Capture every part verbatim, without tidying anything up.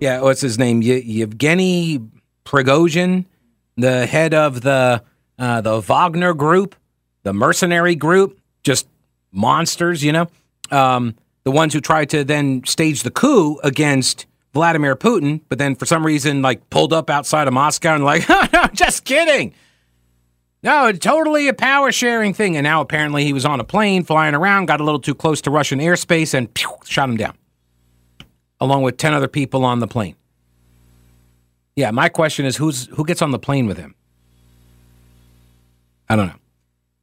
Yeah, what's his name? Ye- Yevgeny Prigozhin, the head of the uh, the Wagner group, the mercenary group, just monsters, you know, um, the ones who tried to then stage the coup against Vladimir Putin, but then for some reason, like, pulled up outside of Moscow and like, oh, no, just kidding. No, it's totally a power-sharing thing. And now apparently he was on a plane flying around, got a little too close to Russian airspace, and pew, shot him down, along with ten other people on the plane. Yeah, my question is, who's who gets on the plane with him? I don't know.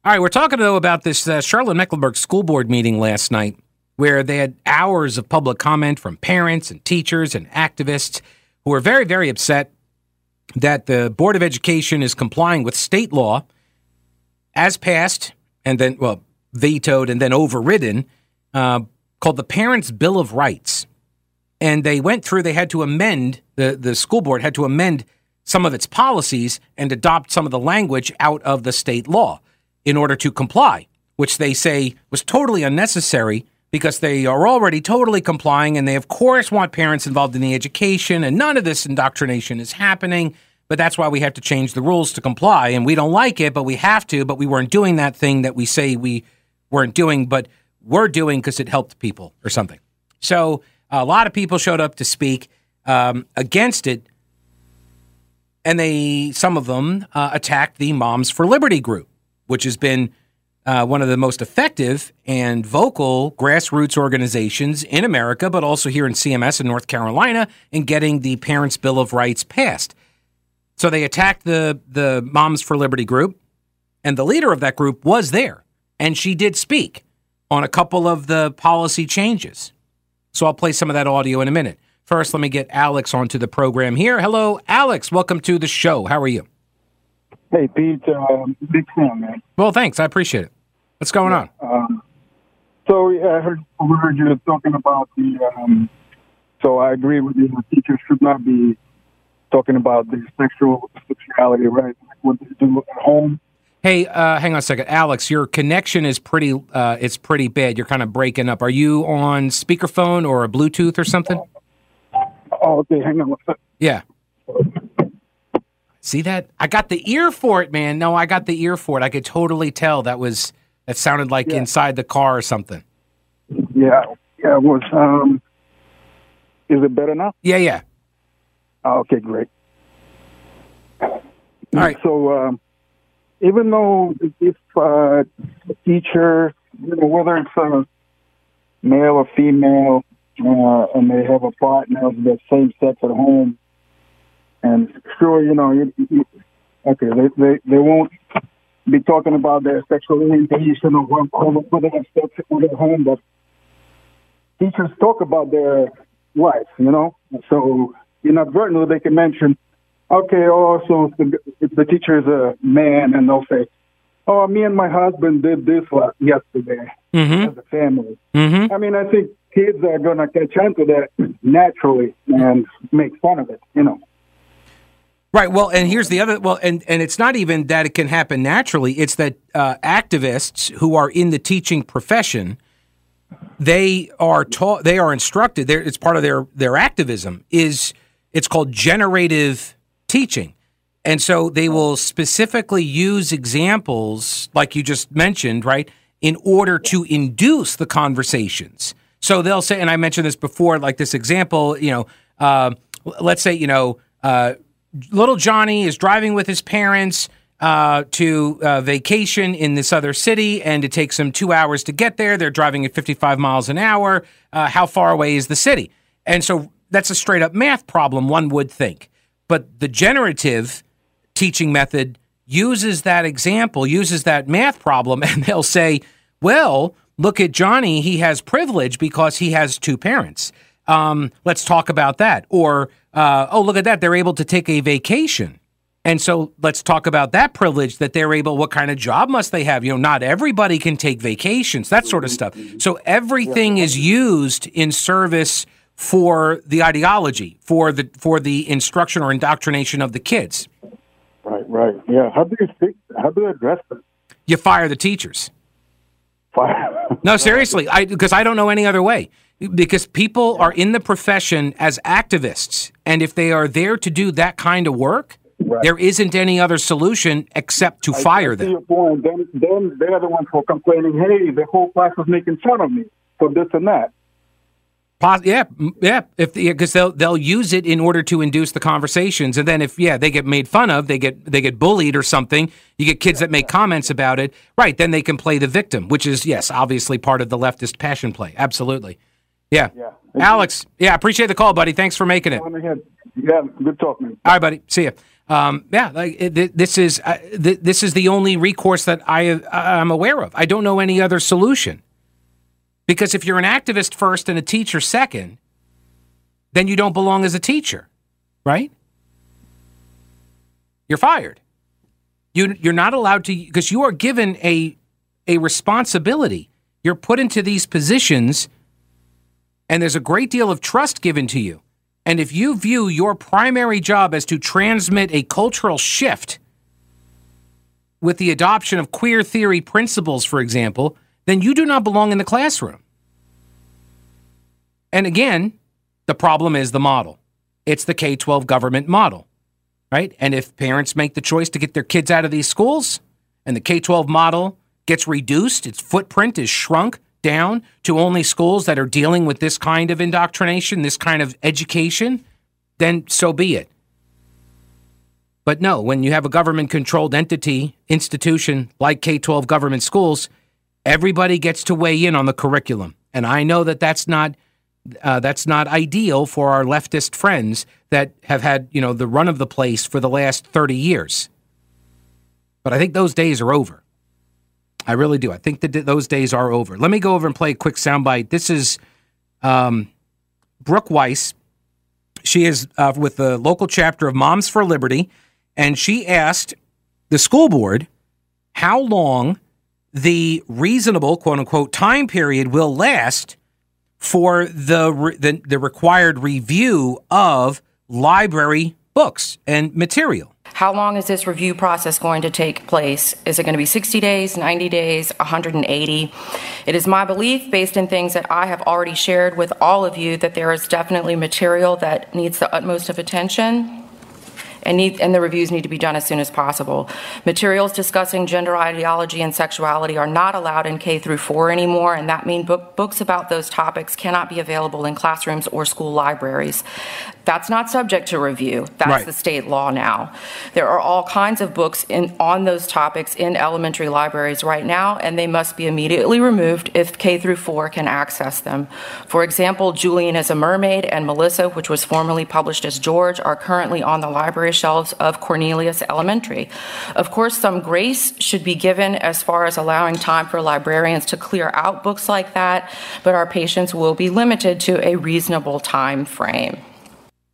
All right, we're talking, though, about this uh, Charlotte Mecklenburg School Board meeting last night, where they had hours of public comment from parents and teachers and activists who were very, very upset that the Board of Education is complying with state law as passed and then, well, vetoed and then overridden, uh, called the Parents' Bill of Rights. And they went through, they had to amend, the, the school board had to amend some of its policies and adopt some of the language out of the state law in order to comply, which they say was totally unnecessary, because they are already totally complying, and they, of course, want parents involved in the education, and none of this indoctrination is happening, but that's why we have to change the rules to comply, and we don't like it, but we have to, but we weren't doing that thing that we say we weren't doing, but we're doing because it helped people or something. So a lot of people showed up to speak um, against it, and they, some of them uh, attacked the Moms for Liberty group, which has been Uh, one of the most effective and vocal grassroots organizations in America, but also here in C M S in North Carolina, in getting the Parents' Bill of Rights passed. So they attacked the, the Moms for Liberty group, and the leader of that group was there, and she did speak on a couple of the policy changes. So I'll play some of that audio in a minute. First, let me get Alex onto the program here. Hello, Alex. Welcome to the show. How are you? Hey, Pete, uh, big fan, man. Well, thanks. I appreciate it. What's going yeah, on? Um, so yeah, I heard, we heard you talking about the, um, so I agree with you, the teachers should not be talking about the sexual sexuality, right? Like what they do at home. Hey, uh, hang on a second. Alex, your connection is pretty, uh, it's pretty bad. You're kind of breaking up. Are you on speakerphone or a Bluetooth or something? Oh, okay. Hang on. Yeah. See that? I got the ear for it, man. No, I got the ear for it. I could totally tell that was that sounded like yeah. inside the car or something. Yeah, yeah, it was. Um, is it better now? Yeah, yeah. Oh, okay, great. All right. So, um, even though if uh, teacher, you know, whether it's a male or female, uh, and they have a partner of the same sex at home. And sure, you know, you, you, okay, they, they they won't be talking about their sexual orientation or whether they have sex at home, but teachers talk about their lives, you know? So inadvertently, they can mention, okay, oh, so if the, if the teacher is a man, and they'll say, oh, me and my husband did this yesterday mm-hmm. as a family. Mm-hmm. I mean, I think kids are going to catch on to that naturally and make fun of it, you know? Right. Well, and here's the other. Well, and, and it's not even that it can happen naturally. It's that uh, activists who are in the teaching profession, they are taught, they are instructed. They're, it's part of their their activism. Is it's called generative teaching, and so they will specifically use examples like you just mentioned, right, in order to induce the conversations. So they'll say, and I mentioned this before, like this example. You know, uh, let's say you know. Uh, Little Johnny is driving with his parents uh, to uh, vacation in this other city, and it takes them two hours to get there. They're driving at fifty-five miles an hour. Uh, how far away is the city? And so that's a straight-up math problem, one would think. But the generative teaching method uses that example, uses that math problem, and they'll say, well, look at Johnny. He has privilege because he has two parents. Um, let's talk about that. Or, uh, oh, look at that. They're able to take a vacation. And so let's talk about that privilege that they're able, what kind of job must they have? You know, not everybody can take vacations, that sort of stuff. So everything is used in service for the ideology, for the for the instruction or indoctrination of the kids. Right, right. Yeah. How do you fix, how do you address them? You fire the teachers. Fire. No, seriously, I because I don't know any other way. Because people are in the profession as activists, and if they are there to do that kind of work, right, there isn't any other solution except to I fire them. Your point. Then, then they're the ones who are complaining, hey, the whole class is making fun of me for this and that. Yeah, yeah, if because they'll they'll use it in order to induce the conversations, and then if yeah they get made fun of, they get they get bullied or something. You get kids that make comments about it, right? Then they can play the victim, which is yes, obviously part of the leftist passion play. Absolutely, yeah. yeah Alex, you. yeah, appreciate the call, buddy. Thanks for making it. Yeah, good talking. All right, buddy. See you. Um, yeah, like it, this is uh, th- this is the only recourse that I I'm aware of. I don't know any other solution. Because if you're an activist first and a teacher second, then you don't belong as a teacher, right? You're fired. You, you're not allowed to, because you are given a, a responsibility. You're put into these positions, and there's a great deal of trust given to you. And if you view your primary job as to transmit a cultural shift with the adoption of queer theory principles, for example, then you do not belong in the classroom. And again, the problem is the model. It's the K twelve government model, right? And if parents make the choice to get their kids out of these schools and the K twelve model gets reduced, its footprint is shrunk down to only schools that are dealing with this kind of indoctrination, this kind of education, then so be it. But no, when you have a government-controlled entity, institution like K twelve government schools, everybody gets to weigh in on the curriculum, and I know that that's not uh, that's not ideal for our leftist friends that have had, you know, the run of the place for the last thirty years. But I think those days are over. I really do. I think that those days are over. Let me go over and play a quick soundbite. This is um, Brooke Weiss. She is uh, with the local chapter of Moms for Liberty, and she asked the school board how long the reasonable, quote-unquote, time period will last for the, re- the the required review of library books and material. How long is this review process going to take place? Is it going to be sixty days, ninety days, one hundred eighty? It is my belief, based on things that I have already shared with all of you, that there is definitely material that needs the utmost of attention. And, need, and the reviews need to be done as soon as possible. Materials discussing gender ideology and sexuality are not allowed in K through four anymore, and that means book, books about those topics cannot be available in classrooms or school libraries. That's not subject to review. That's right. The state law now. There are all kinds of books in, on those topics in elementary libraries right now, and they must be immediately removed if K through four can access them. For example, Julian is a Mermaid and Melissa, which was formerly published as George, are currently on the library shelves of Cornelius Elementary. Of course, some grace should be given as far as allowing time for librarians to clear out books like that, but our patience will be limited to a reasonable time frame.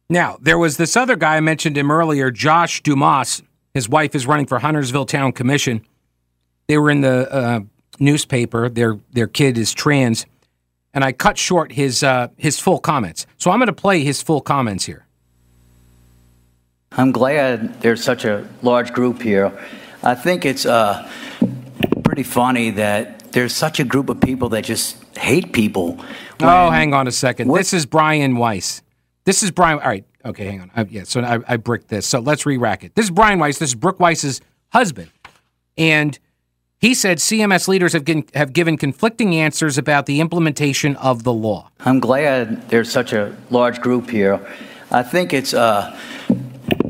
Now, there was this other guy I mentioned him earlier, Josh Dumas. His wife is running for Huntersville Town Commission. They were in the uh, newspaper. Their their kid is trans. And I cut short his uh, his full comments. So I'm going to play his full comments here. I'm glad there's such a large group here. I think it's uh, pretty funny that there's such a group of people that just hate people. Oh, hang on a second. This is Brian Weiss. This is Brian. All right. Okay, hang on. I, yeah, so I, I bricked this. So let's re-rack it. This is Brian Weiss. This is Brooke Weiss's husband. And he said C M S leaders have, given, have given conflicting answers about the implementation of the law. I'm glad there's such a large group here. I think it's uh,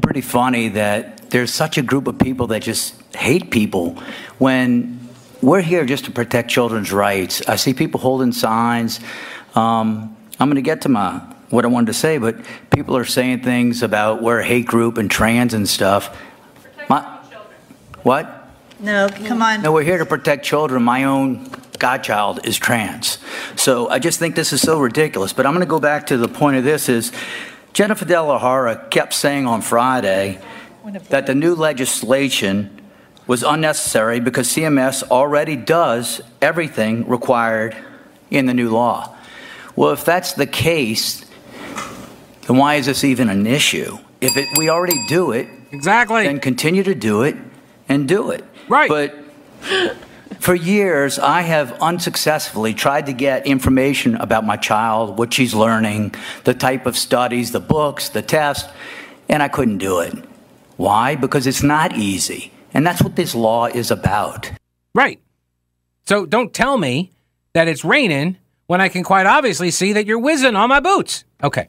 pretty funny that there's such a group of people that just hate people when we're here just to protect children's rights. I see people holding signs. Um, I'm going to get to my... what I wanted to say, but people are saying things about we're a hate group and trans and stuff. My, what? No, come on. No, we're here to protect children. My own godchild is trans. So So I just think this is so ridiculous. But I'm going to go back to the point of this is Jennifer Della Hara kept saying on Friday that the new legislation was unnecessary because C M S already does everything required in the new law. Well, if that's the case, then why is this even an issue? If it, we already do it, exactly, then continue to do it and do it. Right. But for years, I have unsuccessfully tried to get information about my child, what she's learning, the type of studies, the books, the tests, and I couldn't do it. Why? Because it's not easy. And that's what this law is about. Right. So don't tell me that it's raining when I can quite obviously see that you're whizzing on my boots. Okay.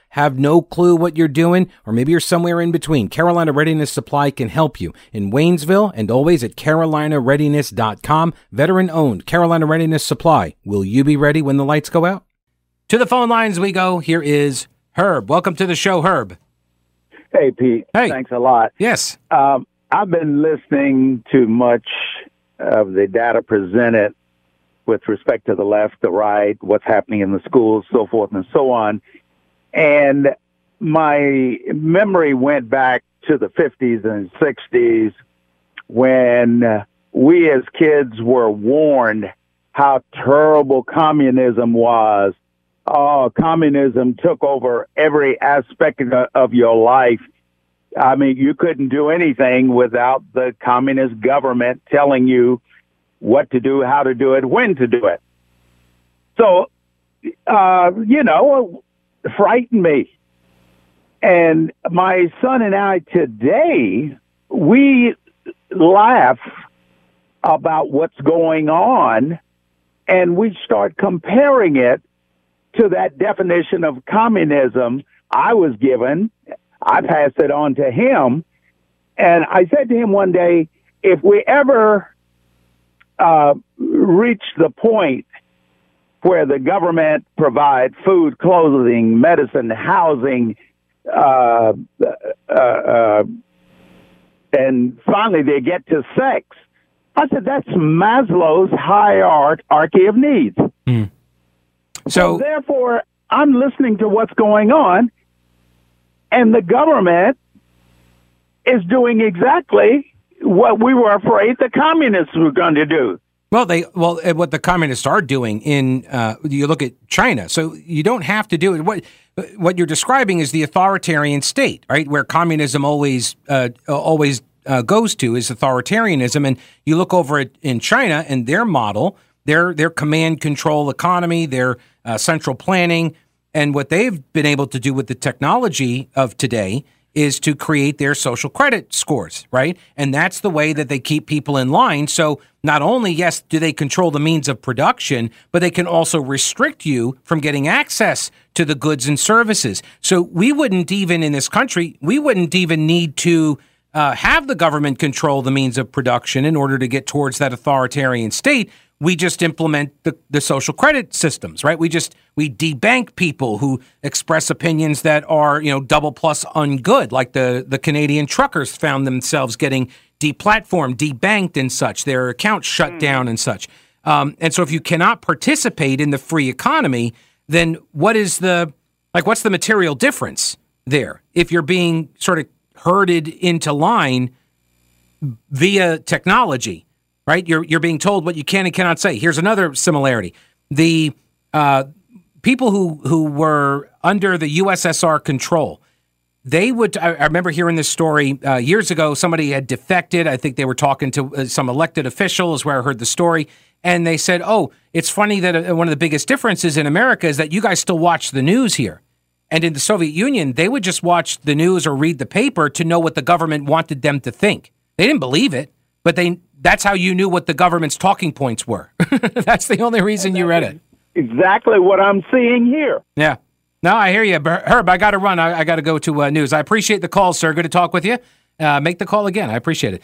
have no clue what you're doing, or maybe you're somewhere in between, Carolina Readiness Supply can help you in Waynesville and always at carolina readiness dot com. Veteran-owned Carolina Readiness Supply. Will you be ready when the lights go out? To the phone lines we go. Here is Herb. Welcome to the show, Herb. Hey, Pete. Hey. Thanks a lot. Yes. Um, I've been listening to much of the data presented with respect to the left, the right, what's happening in the schools, so forth and so on. And my memory went back to the fifties and sixties when we as kids were warned how terrible communism was. Oh, communism took over every aspect of your life. I mean, you couldn't do anything without the communist government telling you what to do, how to do it, when to do it. So, uh, you know... frightened me. And my son and I today, we laugh about what's going on, and we start comparing it to that definition of communism I was given. I passed it on to him. And I said to him one day, if we ever uh, reach the point where the government provide food, clothing, medicine, housing, uh, uh, uh, and finally they get to sex. I said, that's Maslow's hierarchy of needs. Mm. So, so therefore, I'm listening to what's going on, and the government is doing exactly what we were afraid the communists were going to do. Well, they well, what the communists are doing in uh, you look at China. So you don't have to do it. What what you're describing is the authoritarian state, right? Where communism always uh, always uh, goes to is authoritarianism. And you look over at in China and their model, their their command control economy, their uh, central planning, and what they've been able to do with the technology of today is to create their social credit scores, right? And that's the way that they keep people in line. So not only, yes, do they control the means of production, but they can also restrict you from getting access to the goods and services. So we wouldn't even in this country, we wouldn't even need to uh, have the government control the means of production in order to get towards that authoritarian state. We just implement the, the social credit systems, right? We just, we debank people who express opinions that are, you know, double plus ungood, like the, the Canadian truckers found themselves getting deplatformed, debanked and such, their accounts shut mm. down and such. Um, and so if you cannot participate in the free economy, then what is the, like, what's the material difference there? If you're being sort of herded into line via technology, right? You're you're being told what you can and cannot say. Here's another similarity. The uh, people who, who were under the U S S R control, they would, I, I remember hearing this story uh, years ago, somebody had defected. I think they were talking to uh, some elected official is where I heard the story. And they said, oh, it's funny that uh, one of the biggest differences in America is that you guys still watch the news here. And in the Soviet Union, they would just watch the news or read the paper to know what the government wanted them to think. They didn't believe it, but they that's how you knew what the government's talking points were. That's the only reason you read it. Exactly what I'm seeing here. Yeah. No, I hear you. Herb, I got to run. I, I got to go to uh, news. I appreciate the call, sir. Good to talk with you. Uh, make the call again. I appreciate it.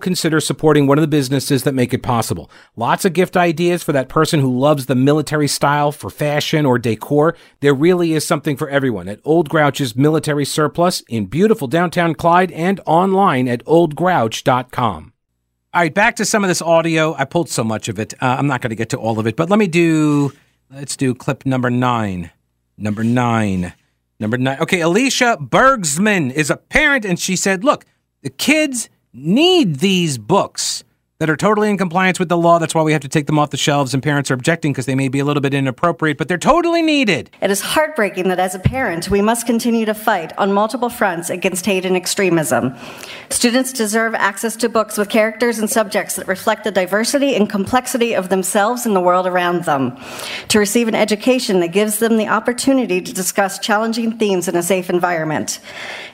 consider supporting one of the businesses that make it possible. Lots of gift ideas for that person who loves the military style for fashion or decor. There really is something for everyone at Old Grouch's Military Surplus in beautiful downtown Clyde and online at old grouch dot com. All right, back to some of this audio. I pulled so much of it. Uh, I'm not going to get to all of it, but let me do, let's do clip number nine. Number nine. Number nine. Okay, Alicia Bergsman is a parent, and she said, look, the kids need these books that are totally in compliance with the law. That's why we have to take them off the shelves, and parents are objecting because they may be a little bit inappropriate, but they're totally needed. It is heartbreaking that as a parent, we must continue to fight on multiple fronts against hate and extremism. Students deserve access to books with characters and subjects that reflect the diversity and complexity of themselves and the world around them, to receive an education that gives them the opportunity to discuss challenging themes in a safe environment.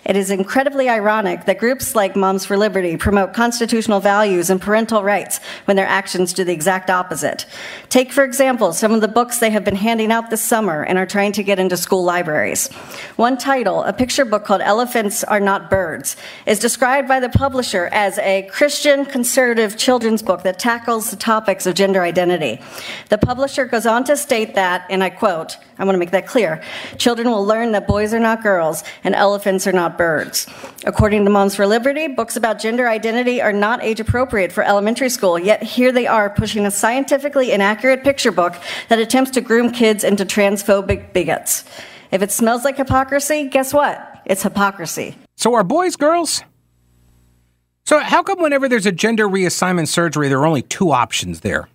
It is incredibly ironic that groups like Moms for Liberty promote constitutional values and parental rights when their actions do the exact opposite. Take, for example, some of the books they have been handing out this summer and are trying to get into school libraries. One title, a picture book called Elephants Are Not Birds, is described by the publisher as a Christian conservative children's book that tackles the topics of gender identity. The publisher goes on to state that, and I quote, I want to make that clear, children will learn that boys are not girls and elephants are not birds. According to Moms for Liberty, books about gender identity are not age appropriate for elementary elementary school, yet here they are pushing a scientifically inaccurate picture book that attempts to groom kids into transphobic bigots. If it smells like hypocrisy, guess what? It's hypocrisy. So are boys girls? So how come whenever there's a gender reassignment surgery, there are only two options there?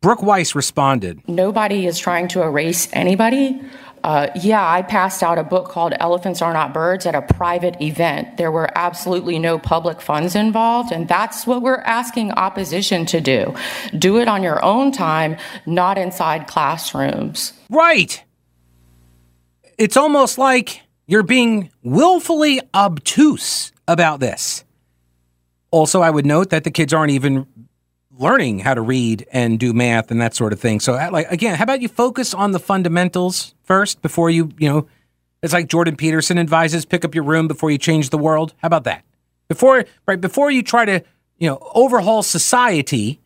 Brooke Weiss responded. Nobody is trying to erase anybody. Uh, yeah, I passed out a book called Elephants Are Not Birds at a private event. There were absolutely no public funds involved, and that's what we're asking opposition to do. Do it on your own time, not inside classrooms. Right. It's almost like you're being willfully obtuse about this. Also, I would note that the kids aren't even learning how to read and do math and that sort of thing. So, like, again, how about you focus on the fundamentals first before you, you know, it's like Jordan Peterson advises, pick up your room before you change the world. How about that? Before, right, before you try to, you know, overhaul society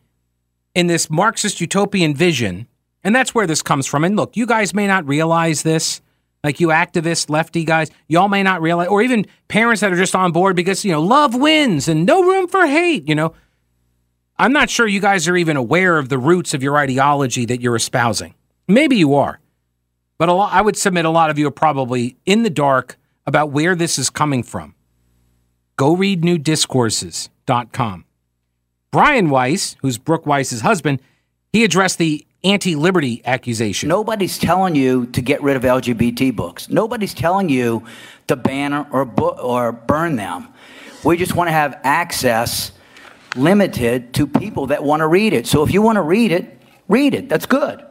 in this Marxist utopian vision, and that's where this comes from. And look, you guys may not realize this, like you activists, lefty guys, y'all may not realize, or even parents that are just on board because, you know, love wins and no room for hate, you know. I'm not sure you guys are even aware of the roots of your ideology that you're espousing. Maybe you are, but a lot, I would submit a lot of you are probably in the dark about where this is coming from. Go read new discourses dot com. Brian Weiss, who's Brooke Weiss's husband, he addressed the anti-liberty accusation. Nobody's telling you to get rid of L G B T books. Nobody's telling you to ban or bu- or burn them. We just want to have access limited to people that want to read it. So if you want to read it, read it. That's good.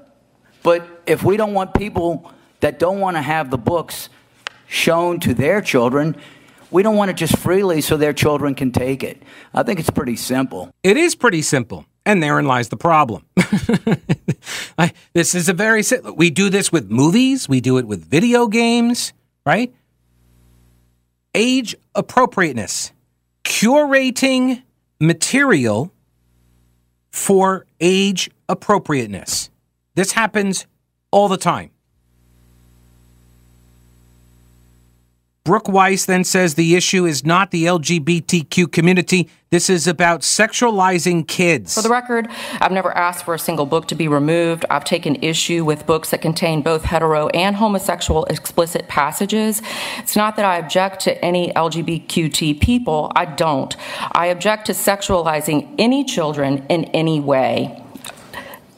But if we don't want people that don't want to have the books shown to their children, we don't want it just freely so their children can take it. I think it's pretty simple. It is pretty simple. And therein lies the problem. I, this is a very, we do this with movies. We do it with video games, right? Age appropriateness, curating material for age appropriateness. This happens all the time. Brooke Weiss then says the issue is not the L G B T Q community. This is about sexualizing kids. For the record, I've never asked for a single book to be removed. I've taken issue with books that contain both hetero and homosexual explicit passages. It's not that I object to any L G B T Q people. I don't. I object to sexualizing any children in any way.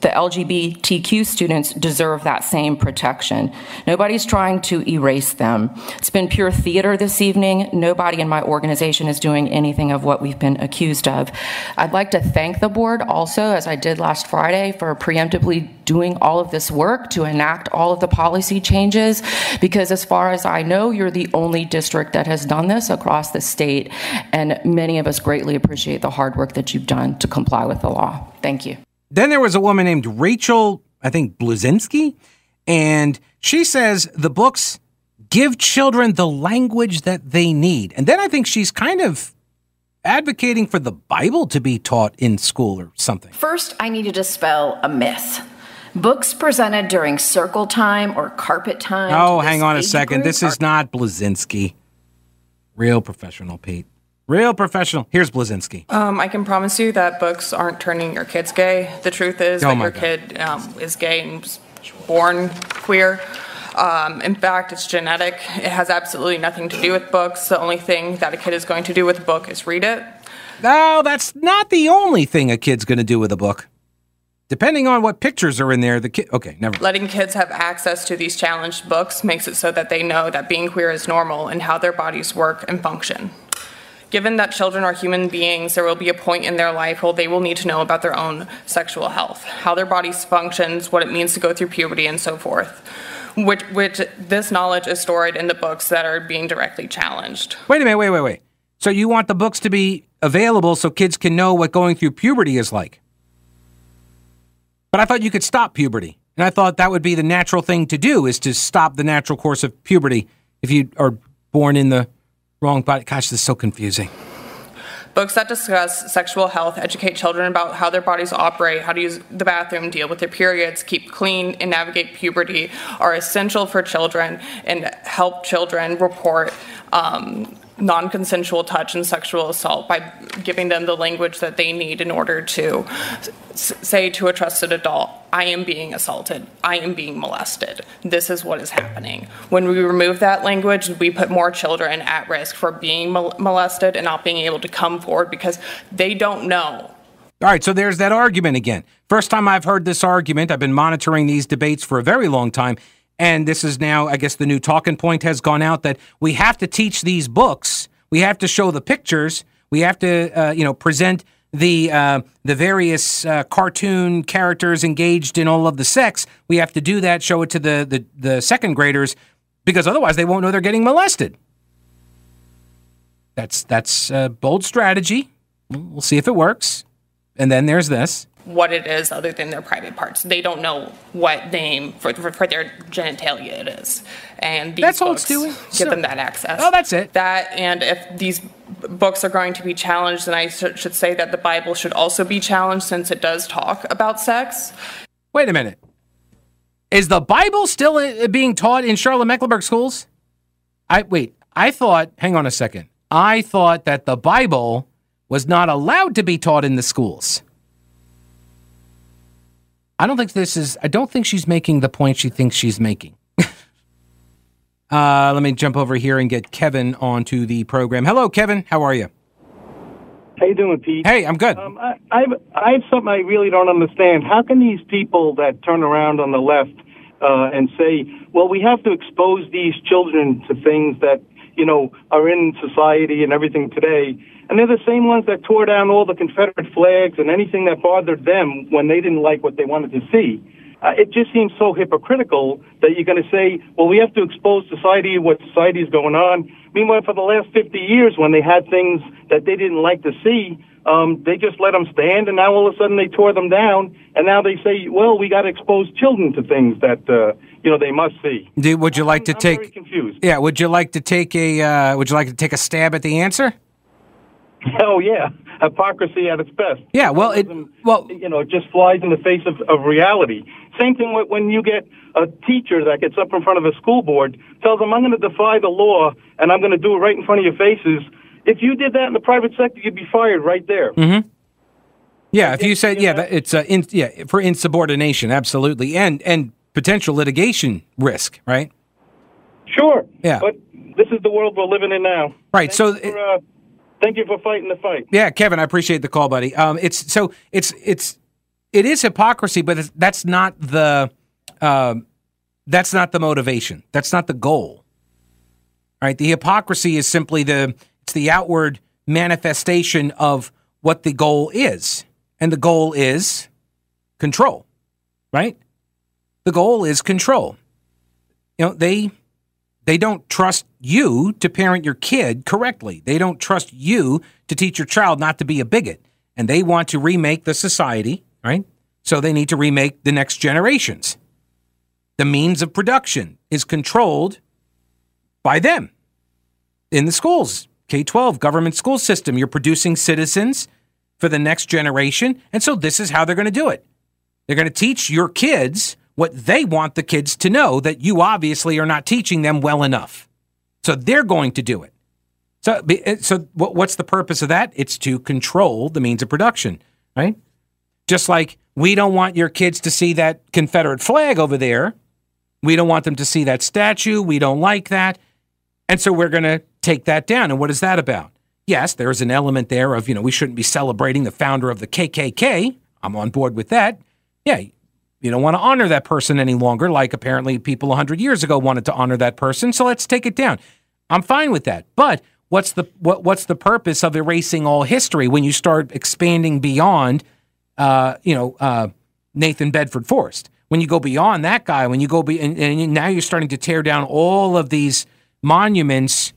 The L G B T Q students deserve that same protection. Nobody's trying to erase them. It's been pure theater this evening. Nobody in my organization is doing anything of what we've been accused of. I'd like to thank the board also, as I did last Friday, for preemptively doing all of this work to enact all of the policy changes, because as far as I know, you're the only district that has done this across the state, and many of us greatly appreciate the hard work that you've done to comply with the law. Thank you. Then there was a woman named Rachel, I think, Blazinski, and she says the books give children the language that they need. And then I think she's kind of advocating for the Bible to be taught in school or something. First, I need to dispel a myth. Books presented during circle time or carpet time. Oh, hang on a second. This is not Blazinski. Real professional, Pete. Real professional. Here's Blazinski. Um, I can promise you that books aren't turning your kids gay. The truth is oh that your God. kid um, is gay and was born queer. Um, in fact, it's genetic. It has absolutely nothing to do with books. The only thing that a kid is going to do with a book is read it. No, that's not the only thing a kid's going to do with a book. Depending on what pictures are in there, the kid... Okay, never mind. Letting kids have access to these challenged books makes it so that they know that being queer is normal and how their bodies work and function. Given that children are human beings, there will be a point in their life where they will need to know about their own sexual health, how their bodies functions, what it means to go through puberty, and so forth, which, which this knowledge is stored in the books that are being directly challenged. Wait a minute, wait, wait, wait. So you want the books to be available so kids can know what going through puberty is like? But I thought you could stop puberty, and I thought that would be the natural thing to do, is to stop the natural course of puberty if you are born in the... Wrong body. Gosh, this is so confusing. Books that discuss sexual health educate children about how their bodies operate, how to use the bathroom, deal with their periods, keep clean, and navigate puberty are essential for children and help children report um, non-consensual touch and sexual assault by giving them the language that they need in order to s- say to a trusted adult, I am being assaulted. I am being molested. This is what is happening. When we remove that language, we put more children at risk for being mol- molested and not being able to come forward because they don't know. All right, so there's that argument again. First time I've heard this argument. I've been monitoring these debates for a very long time. And this is now, I guess, the new talking point has gone out that we have to teach these books. We have to show the pictures. We have to, uh, you know, present the uh, the various uh, cartoon characters engaged in all of the sex. We have to do that, show it to the, the, the second graders, because otherwise they won't know they're getting molested. That's, that's a bold strategy. We'll see if it works. And then there's this. What it is other than their private parts. They don't know what name for, for, for their genitalia it is. And these that's books all give so, them that access. Oh, that's it. That, and if these books are going to be challenged, then I sh- should say that the Bible should also be challenged since it does talk about sex. Wait a minute. Is the Bible still uh, being taught in Charlotte Mecklenburg schools? I Wait, I thought, hang on a second. I thought that the Bible was not allowed to be taught in the schools. I don't think this is, I don't think she's making the point she thinks she's making. uh, let me jump over here and get Kevin onto the program. Hello, Kevin. How are you? How you doing, Pete? Hey, I'm good. Um, I, I, have, I have something I really don't understand. How can these people that turn around on the left uh, and say, well, we have to expose these children to things that, you know, are in society and everything today. And they're the same ones that tore down all the Confederate flags and anything that bothered them when they didn't like what they wanted to see. Uh, it just seems so hypocritical that you're going to say, well, we have to expose society, what society is going on. Meanwhile, for the last fifty years, when they had things that they didn't like to see, um, they just let them stand, and now all of a sudden they tore them down, and now they say, well, we got to expose children to things that, uh, you know, they must see. Dude, would you like I'm, to take? I'm very confused. Yeah, would you like to take a? Uh, would you like to take a stab at the answer? Oh, yeah. Hypocrisy at its best. Yeah, well, it, well, you know, it just flies in the face of, of reality. Same thing with when you get a teacher that gets up in front of a school board, tells them, I'm going to defy the law, and I'm going to do it right in front of your faces. If you did that in the private sector, you'd be fired right there. Mm-hmm. Yeah, if you said, yeah, that it's uh, in, yeah for insubordination, absolutely, and and potential litigation risk, right? Sure. Yeah. But this is the world we're living in now. Right. Thank so. You for, uh, thank you for fighting the fight. Yeah, Kevin, I appreciate the call, buddy. Um, it's so it's it's it is hypocrisy, but it's, that's not the um, that's not the motivation. That's not the goal. Right. The hypocrisy is simply the it's the outward manifestation of what the goal is. And the goal is control, right? The goal is control. You know, they they don't trust you to parent your kid correctly. They don't trust you to teach your child not to be a bigot. And they want to remake the society, right? So they need to remake the next generations. The means of production is controlled by them in the schools, K twelve, government school system. You're producing citizens for the next generation, and so this is how they're going to do it. They're going to teach your kids what they want the kids to know that you obviously are not teaching them well enough. So they're going to do it. So so what's the purpose of that? It's to control the means of production, right? Just like we don't want your kids to see that Confederate flag over there. We don't want them to see that statue. We don't like that. And so we're going to take that down. And what is that about? Yes, there is an element there of, you know, we shouldn't be celebrating the founder of the K K K. I'm on board with that. Yeah, you don't want to honor that person any longer, like apparently people one hundred years ago wanted to honor that person, so let's take it down. I'm fine with that. But what's the what, what's the purpose of erasing all history when you start expanding beyond, uh, you know, uh, Nathan Bedford Forrest? When you go beyond that guy, when you go be, and, and now you're starting to tear down all of these monuments.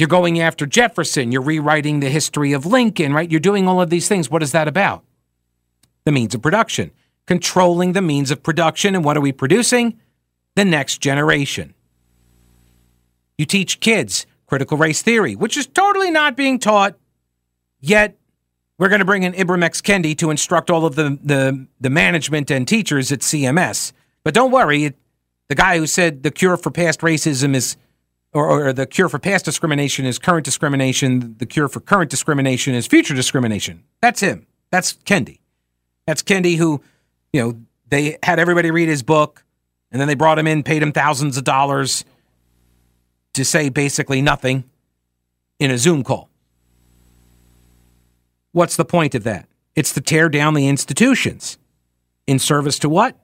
You're going after Jefferson. You're rewriting the history of Lincoln, right? You're doing all of these things. What is that about? The means of production. Controlling the means of production. And what are we producing? The next generation. You teach kids critical race theory, which is totally not being taught, yet we're going to bring in Ibram X. Kendi to instruct all of the, the, the management and teachers at C M S. But don't worry, the guy who said the cure for past racism is... Or, or the cure for past discrimination is current discrimination. The cure for current discrimination is future discrimination. That's him. That's Kendi. That's Kendi who, you know, they had everybody read his book, and then they brought him in, paid him thousands of dollars to say basically nothing in a Zoom call. What's the point of that? It's to tear down the institutions. In service to what?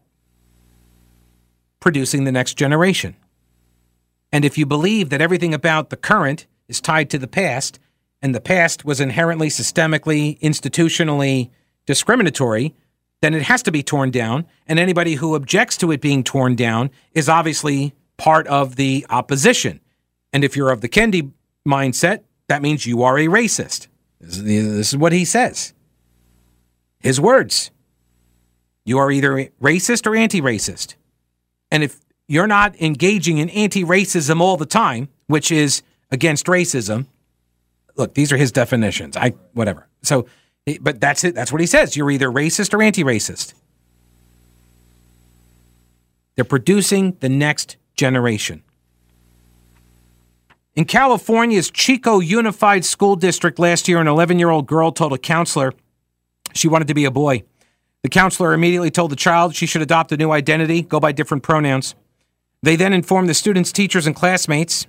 Producing the next generation. And if you believe that everything about the current is tied to the past, and the past was inherently, systemically, institutionally discriminatory, then it has to be torn down. And anybody who objects to it being torn down is obviously part of the opposition. And if you're of the Kendi mindset, that means you are a racist. This is what he says. His words. You are either racist or anti-racist. And if you're not engaging in anti-racism all the time, which is against racism. Look, these are his definitions. I whatever. So, but that's it. That's what he says. You're either racist or anti-racist. They're producing the next generation. In California's Chico Unified School District last year, an eleven-year-old girl told a counselor she wanted to be a boy. The counselor immediately told the child she should adopt a new identity, go by different pronouns. They then informed the students, teachers, and classmates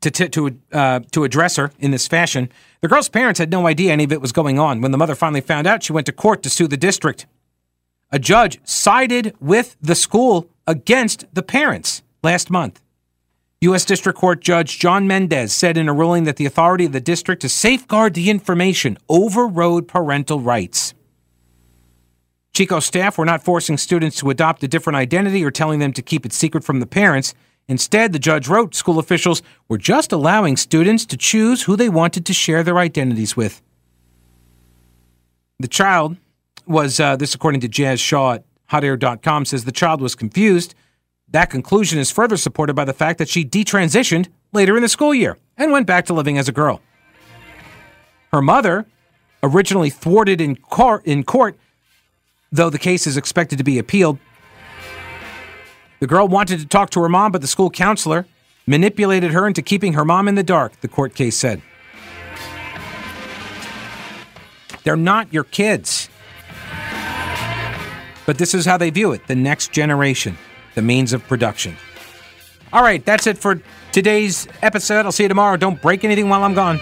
to t- to uh, to address her in this fashion. The girl's parents had no idea any of it was going on. When the mother finally found out, she went to court to sue the district. A judge sided with the school against the parents last month. U S. District Court Judge John Mendez said in a ruling that the authority of the district to safeguard the information overrode parental rights. Chico staff were not forcing students to adopt a different identity or telling them to keep it secret from the parents. Instead, the judge wrote, school officials were just allowing students to choose who they wanted to share their identities with. The child was, uh, this according to Jazz Shaw at hot air dot com, says the child was confused. That conclusion is further supported by the fact that she detransitioned later in the school year and went back to living as a girl. Her mother, originally thwarted in court, in court though the case is expected to be appealed. The girl wanted to talk to her mom, but the school counselor manipulated her into keeping her mom in the dark, the court case said. They're not your kids. But this is how they view it, the next generation, the means of production. All right, that's it for today's episode. I'll see you tomorrow. Don't break anything while I'm gone.